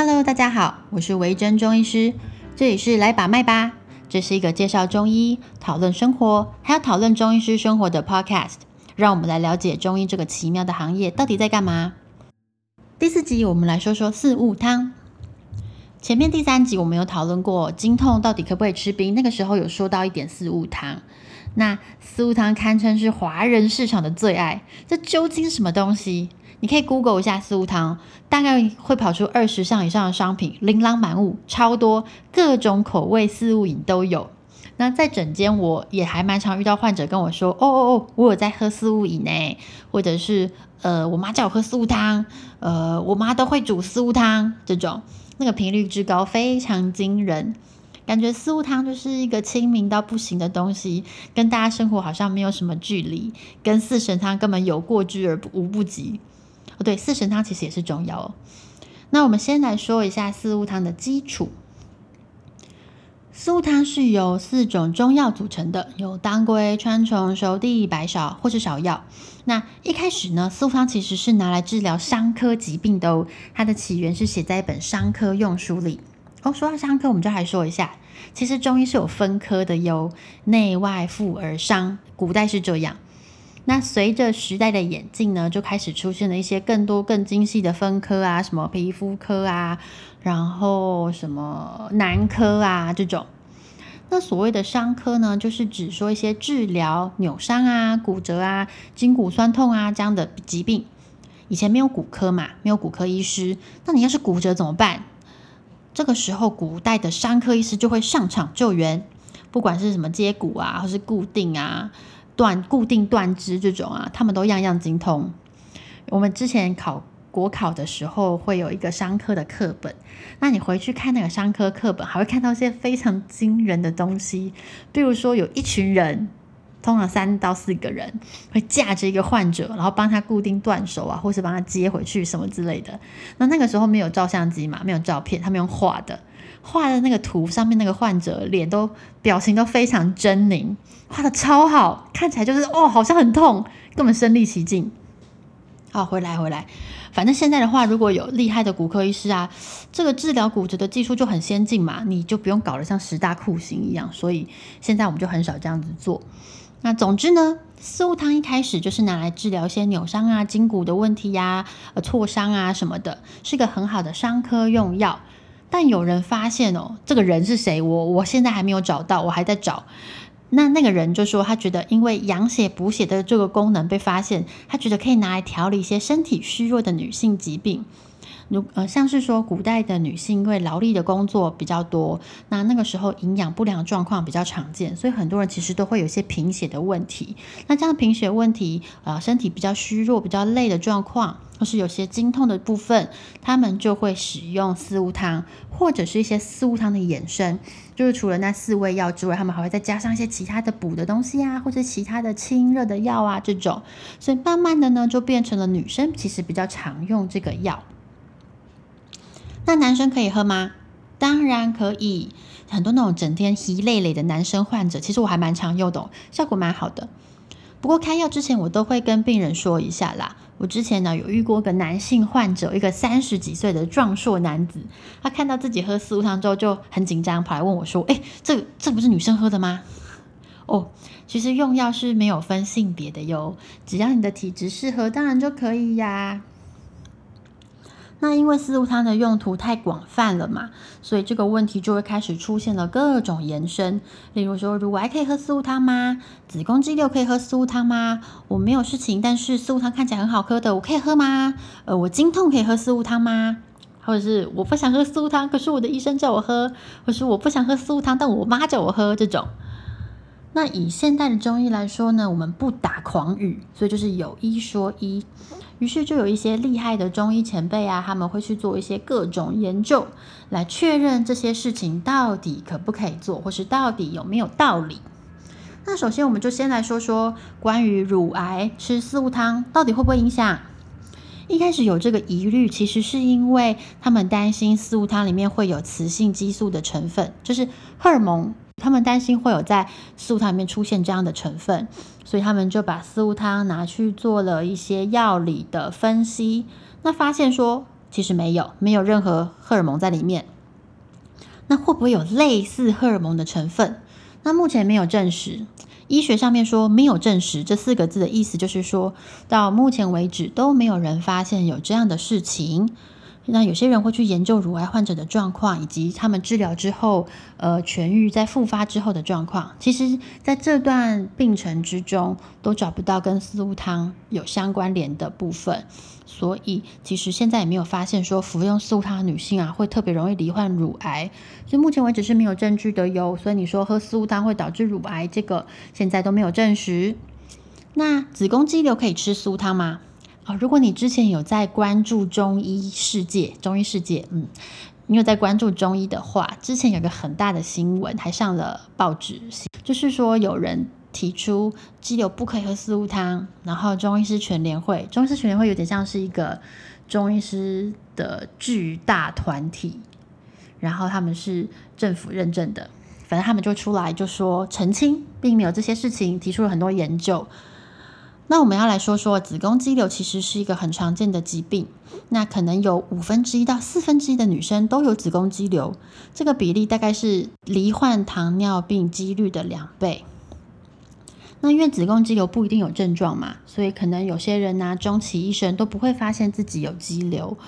Hello， 大家好，我是维珍中医师，这里是来把脉吧，这是一个介绍中医、讨论生活，还有讨论中医师生活的 podcast， 让我们来了解中医这个奇妙的行业到底在干嘛。第四集我们来说说四物汤。前面第三集我们有讨论过经痛到底可不可以吃冰，那个时候有说到一点四物汤。那四物汤堪称是华人市场的最爱，这究竟什么东西？你可以 Google 一下四物汤，大概会跑出20项以上的商品，琳琅满目，超多，各种口味四物饮都有。那在诊间我也还蛮常遇到患者跟我说，我有在喝四物饮欸，或者是我妈叫我喝四物汤，我妈都会煮四物汤，这种那个频率之高非常惊人。感觉四物汤就是一个亲民到不行的东西，跟大家生活好像没有什么距离，跟四神汤根本有过之而无不及。对，四神汤其实也是中药哦。那我们先来说一下四物汤的基础。四物汤是由4种中药组成的，有当归、川芎、熟地、白芍或是芍药。那一开始呢，四物汤其实是拿来治疗伤科疾病的哦，它的起源是写在一本伤科用书里。说到伤科，我们就来说一下，其实中医是有分科的哟，内外妇儿伤，古代是这样。那随着时代的演进呢，就开始出现了一些更多更精细的分科啊，什么皮肤科啊，然后什么男科啊这种。那所谓的伤科呢，就是指说一些治疗扭伤啊、骨折啊、筋骨酸痛啊这样的疾病。以前没有骨科嘛，没有骨科医师，那你要是骨折怎么办？这个时候古代的伤科医师就会上场救援，不管是什么接骨啊，或是固定啊、固定断肢这种啊，他们都样样精通。我们之前考国考的时候会有一个伤科的课本，那你回去看那个伤科课本，还会看到一些非常惊人的东西，比如说有一群人，通常3到4个人会架着一个患者，然后帮他固定断手啊，或是帮他接回去什么之类的。那个时候没有照相机嘛，没有照片，他们用画的那个图上面那个患者脸都表情都非常狰狞，画的超好，看起来就是好像很痛，根本身临其境。回来，反正现在的话，如果有厉害的骨科医师啊，这个治疗骨折的技术就很先进嘛，你就不用搞得像10大酷刑一样，所以现在我们就很少这样子做。那总之呢，四物汤一开始就是拿来治疗一些扭伤啊、筋骨的问题啊、挫伤啊什么的，是个很好的伤科用药。但有人发现这个人是谁？我现在还没有找到，我还在找。那个人就说，他觉得因为养血补血的这个功能被发现，他觉得可以拿来调理一些身体虚弱的女性疾病。像是说古代的女性因为劳力的工作比较多，那个时候营养不良状况比较常见，所以很多人其实都会有一些贫血的问题。那这样贫血问题，身体比较虚弱、比较累的状况，或是有些经痛的部分，他们就会使用四物汤，或者是一些四物汤的衍生，就是除了那4味药之外，他们还会再加上一些其他的补的东西啊，或者其他的清热的药啊这种。所以慢慢的呢，就变成了女生其实比较常用这个药。那男生可以喝吗？当然可以，很多那种整天疲累累的男生患者，其实我还蛮常用的，效果蛮好的。不过开药之前我都会跟病人说一下啦。我之前呢有遇过个男性患者，一个30几岁的壮硕男子，他看到自己喝四物汤之后就很紧张，跑来问我说，这不是女生喝的吗？其实用药是没有分性别的哟，只要你的体质适合，当然就可以呀。那因为四物汤的用途太广泛了嘛，所以这个问题就会开始出现了各种延伸。例如说，乳癌可以喝四物汤吗？子宫肌瘤可以喝四物汤吗？我没有事情，但是四物汤看起来很好喝的，我可以喝吗？我经痛可以喝四物汤吗？或者是我不想喝四物汤，可是我的医生叫我喝，或是我不想喝四物汤，但我妈叫我喝这种。那以现代的中医来说呢，我们不打诳语，所以就是有一说一。于是就有一些厉害的中医前辈啊，他们会去做一些各种研究，来确认这些事情到底可不可以做，或是到底有没有道理。那首先我们就先来说说关于乳癌吃四物汤到底会不会影响。一开始有这个疑虑，其实是因为他们担心四物汤里面会有雌性激素的成分，就是荷尔蒙，他们担心会有在四物汤里面出现这样的成分，所以他们就把四物汤拿去做了一些药理的分析。那发现说其实没有任何荷尔蒙在里面。那会不会有类似荷尔蒙的成分？那目前没有证实。医学上面说没有证实这四个字的意思就是说，到目前为止都没有人发现有这样的事情。那有些人会去研究乳癌患者的状况，以及他们治疗之后痊愈在复发之后的状况。其实在这段病程之中都找不到跟四物汤有相关联的部分，所以其实现在也没有发现说服用四物汤的女性啊会特别容易罹患乳癌，所以目前为止是没有证据的哟。所以你说喝四物汤会导致乳癌，这个现在都没有证实。那子宫肌瘤可以吃四物汤吗？如果你之前有在关注中医世界，你有在关注中医的话，之前有个很大的新闻还上了报纸，就是说有人提出肌瘤不可以喝四物汤，然后中医师全联会有点像是一个中医师的巨大团体，然后他们是政府认证的，反正他们就出来就说澄清并没有这些事情，提出了很多研究。那我们要来说说子宫肌瘤其实是一个很常见的疾病，那可能有1/5到1/4的女生都有子宫肌瘤，这个比例大概是罹患糖尿病几率的2倍。那因为子宫肌瘤不一定有症状嘛，所以可能有些人终其一生都不会发现自己有肌瘤。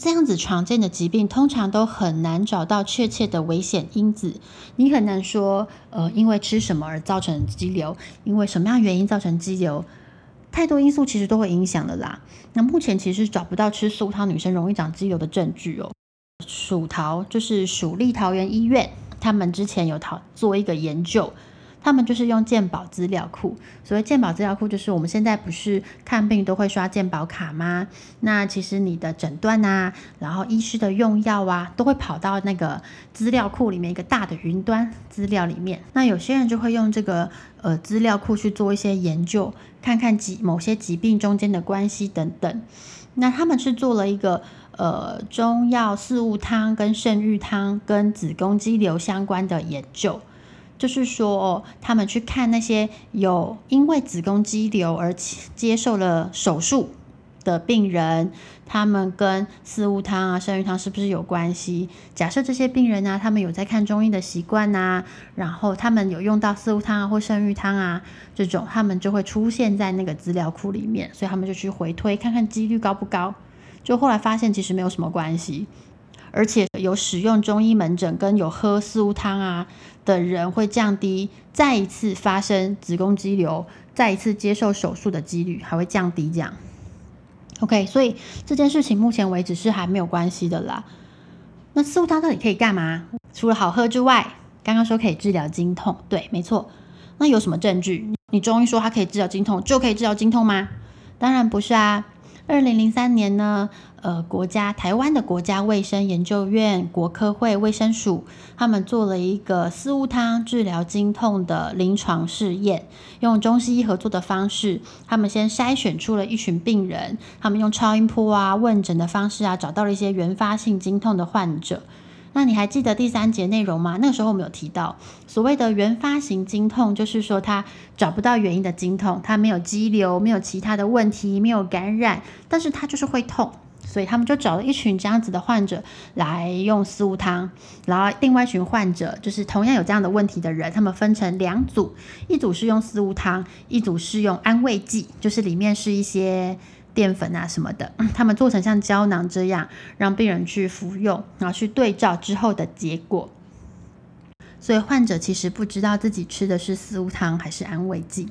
这样子常见的疾病通常都很难找到确切的危险因子，你很难说因为吃什么而造成肌瘤，因为什么样的原因造成肌瘤，太多因素其实都会影响了啦。那目前其实找不到吃四物汤女生容易长肌瘤的证据哦。蜀立桃园医院，他们之前有做一个研究，他们就是用健保资料库，所谓健保资料库就是我们现在不是看病都会刷健保卡吗？那其实你的诊断啊，然后医师的用药啊，都会跑到那个资料库里面一个大的云端资料里面。那有些人就会用这个资料库去做一些研究，看看某些疾病中间的关系等等。那他们是做了一个中药四物汤跟圣玉汤跟子宫肌瘤相关的研究。就是说，他们去看那些有因为子宫肌瘤而接受了手术的病人，他们跟四物汤啊、圣玉汤是不是有关系？假设这些病人他们有在看中医的习惯然后他们有用到四物汤啊或圣玉汤啊这种，他们就会出现在那个资料库里面，所以他们就去回推看看几率高不高。就后来发现其实没有什么关系。而且有使用中医门诊跟有喝四物汤的人会降低再一次发生子宫肌瘤、再一次接受手术的几率，还会降低这样。OK， 所以这件事情目前为止是还没有关系的啦。那四物汤到底可以干嘛？除了好喝之外，刚刚说可以治疗经痛，对，没错。那有什么证据？你中医说它可以治疗经痛，就可以治疗经痛吗？当然不是啊。2003年呢，台湾的国家卫生研究院、国科会、卫生署，他们做了一个四物汤治疗经痛的临床试验，用中西医合作的方式，他们先筛选出了一群病人，他们用超音波问诊的方式找到了一些原发性经痛的患者。那你还记得第3节内容吗？那个时候我们有提到所谓的原发型经痛，就是说他找不到原因的经痛，他没有肌瘤，没有其他的问题，没有感染，但是他就是会痛，所以他们就找了一群这样子的患者来用四物汤，然后另外一群患者就是同样有这样的问题的人，他们分成2组，一组是用四物汤，一组是用安慰剂，就是里面是一些淀粉什么的，他们做成像胶囊这样让病人去服用，然后去对照之后的结果。所以患者其实不知道自己吃的是四物汤还是安慰剂。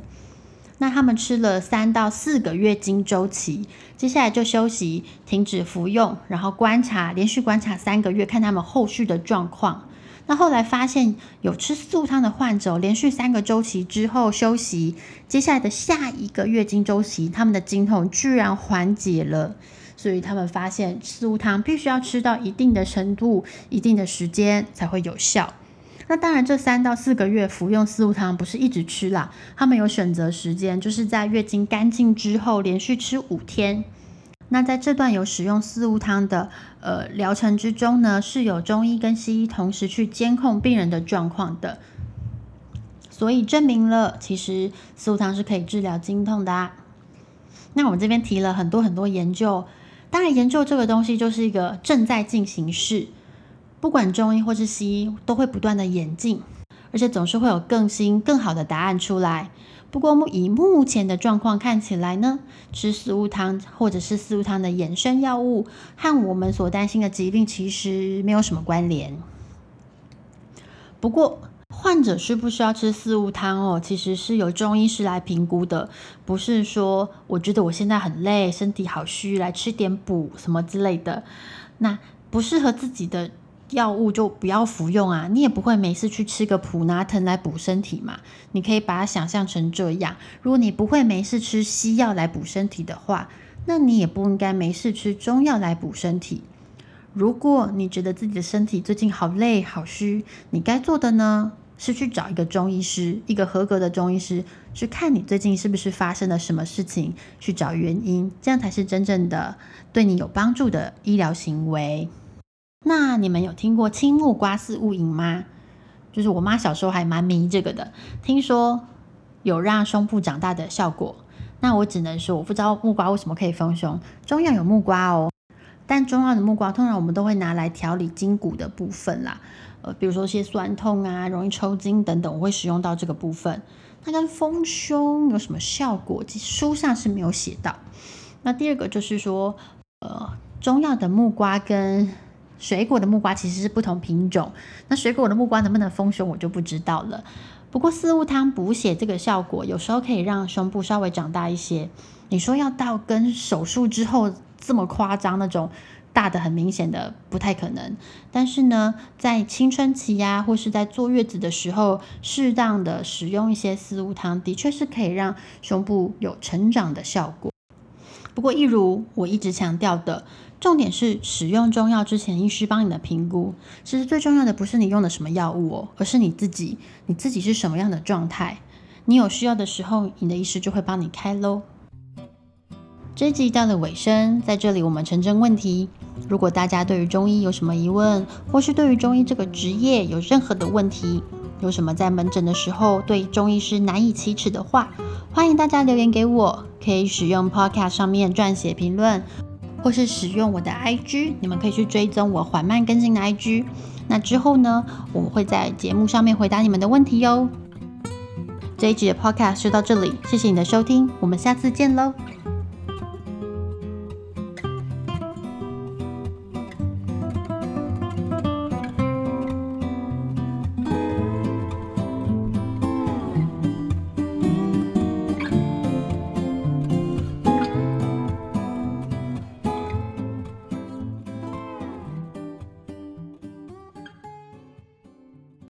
那他们吃了3到4个月经周期，接下来就休息，停止服用，然后连续观察3个月，看他们后续的状况。那后来发现有吃四物汤的患者连续3个周期之后休息，接下来的下一个月经周期，他们的经痛居然缓解了。所以他们发现四物汤必须要吃到一定的程度、一定的时间才会有效。那当然这3到4个月服用四物汤不是一直吃啦，他们有选择时间，就是在月经干净之后连续吃5天。那在这段有使用四物汤的疗程之中呢，是有中医跟西医同时去监控病人的状况的，所以证明了其实四物汤是可以治疗经痛的。那我们这边提了很多研究，当然研究这个东西就是一个正在进行式，不管中医或是西医都会不断的演进，而且总是会有更新更好的答案出来。不过以目前的状况看起来呢，吃四物汤或者是四物汤的衍生药物和我们所担心的疾病其实没有什么关联。不过患者需不需要吃四物汤哦，其实是由中医师来评估的，不是说我觉得我现在很累，身体好虚，来吃点补什么之类的。那不适合自己的药物就不要服用啊，你也不会每次去吃个普拿疼来补身体嘛，你可以把它想象成这样，如果你不会没事吃西药来补身体的话，那你也不应该没事吃中药来补身体。如果你觉得自己的身体最近好累好虚，你该做的呢是去找一个中医师，一个合格的中医师，去看你最近是不是发生了什么事情，去找原因，这样才是真正的对你有帮助的医疗行为。那你们有听过青木瓜四物饮吗？就是我妈小时候还蛮迷这个的，听说有让胸部长大的效果。那我只能说我不知道木瓜为什么可以丰胸，中药有木瓜哦，但中药的木瓜通常我们都会拿来调理筋骨的部分啦，比如说一些酸痛啊、容易抽筋等等，我会使用到这个部分。那跟丰胸有什么效果，书上是没有写到。那第二个就是说中药的木瓜跟水果的木瓜其实是不同品种，那水果的木瓜能不能丰胸我就不知道了。不过四物汤补血这个效果有时候可以让胸部稍微长大一些，你说要到跟手术之后这么夸张那种大的很明显的不太可能，但是呢在青春期啊或是在坐月子的时候，适当的使用一些四物汤的确是可以让胸部有成长的效果。不过一如我一直强调的，重点是使用中药之前医师帮你的评估，其实最重要的不是你用的什么药物哦，而是你自己是什么样的状态，你有需要的时候你的医师就会帮你开咯。这一集到了尾声，在这里我们澄清问题，如果大家对于中医有什么疑问，或是对于中医这个职业有任何的问题，有什么在门诊的时候对中医师难以启齿的话，欢迎大家留言给我，可以使用 Podcast 上面撰写评论，或是使用我的 IG， 你们可以去追踪我缓慢更新的 IG， 那之后呢我会在节目上面回答你们的问题哟。这一集的 Podcast 就到这里，谢谢你的收听，我们下次见喽。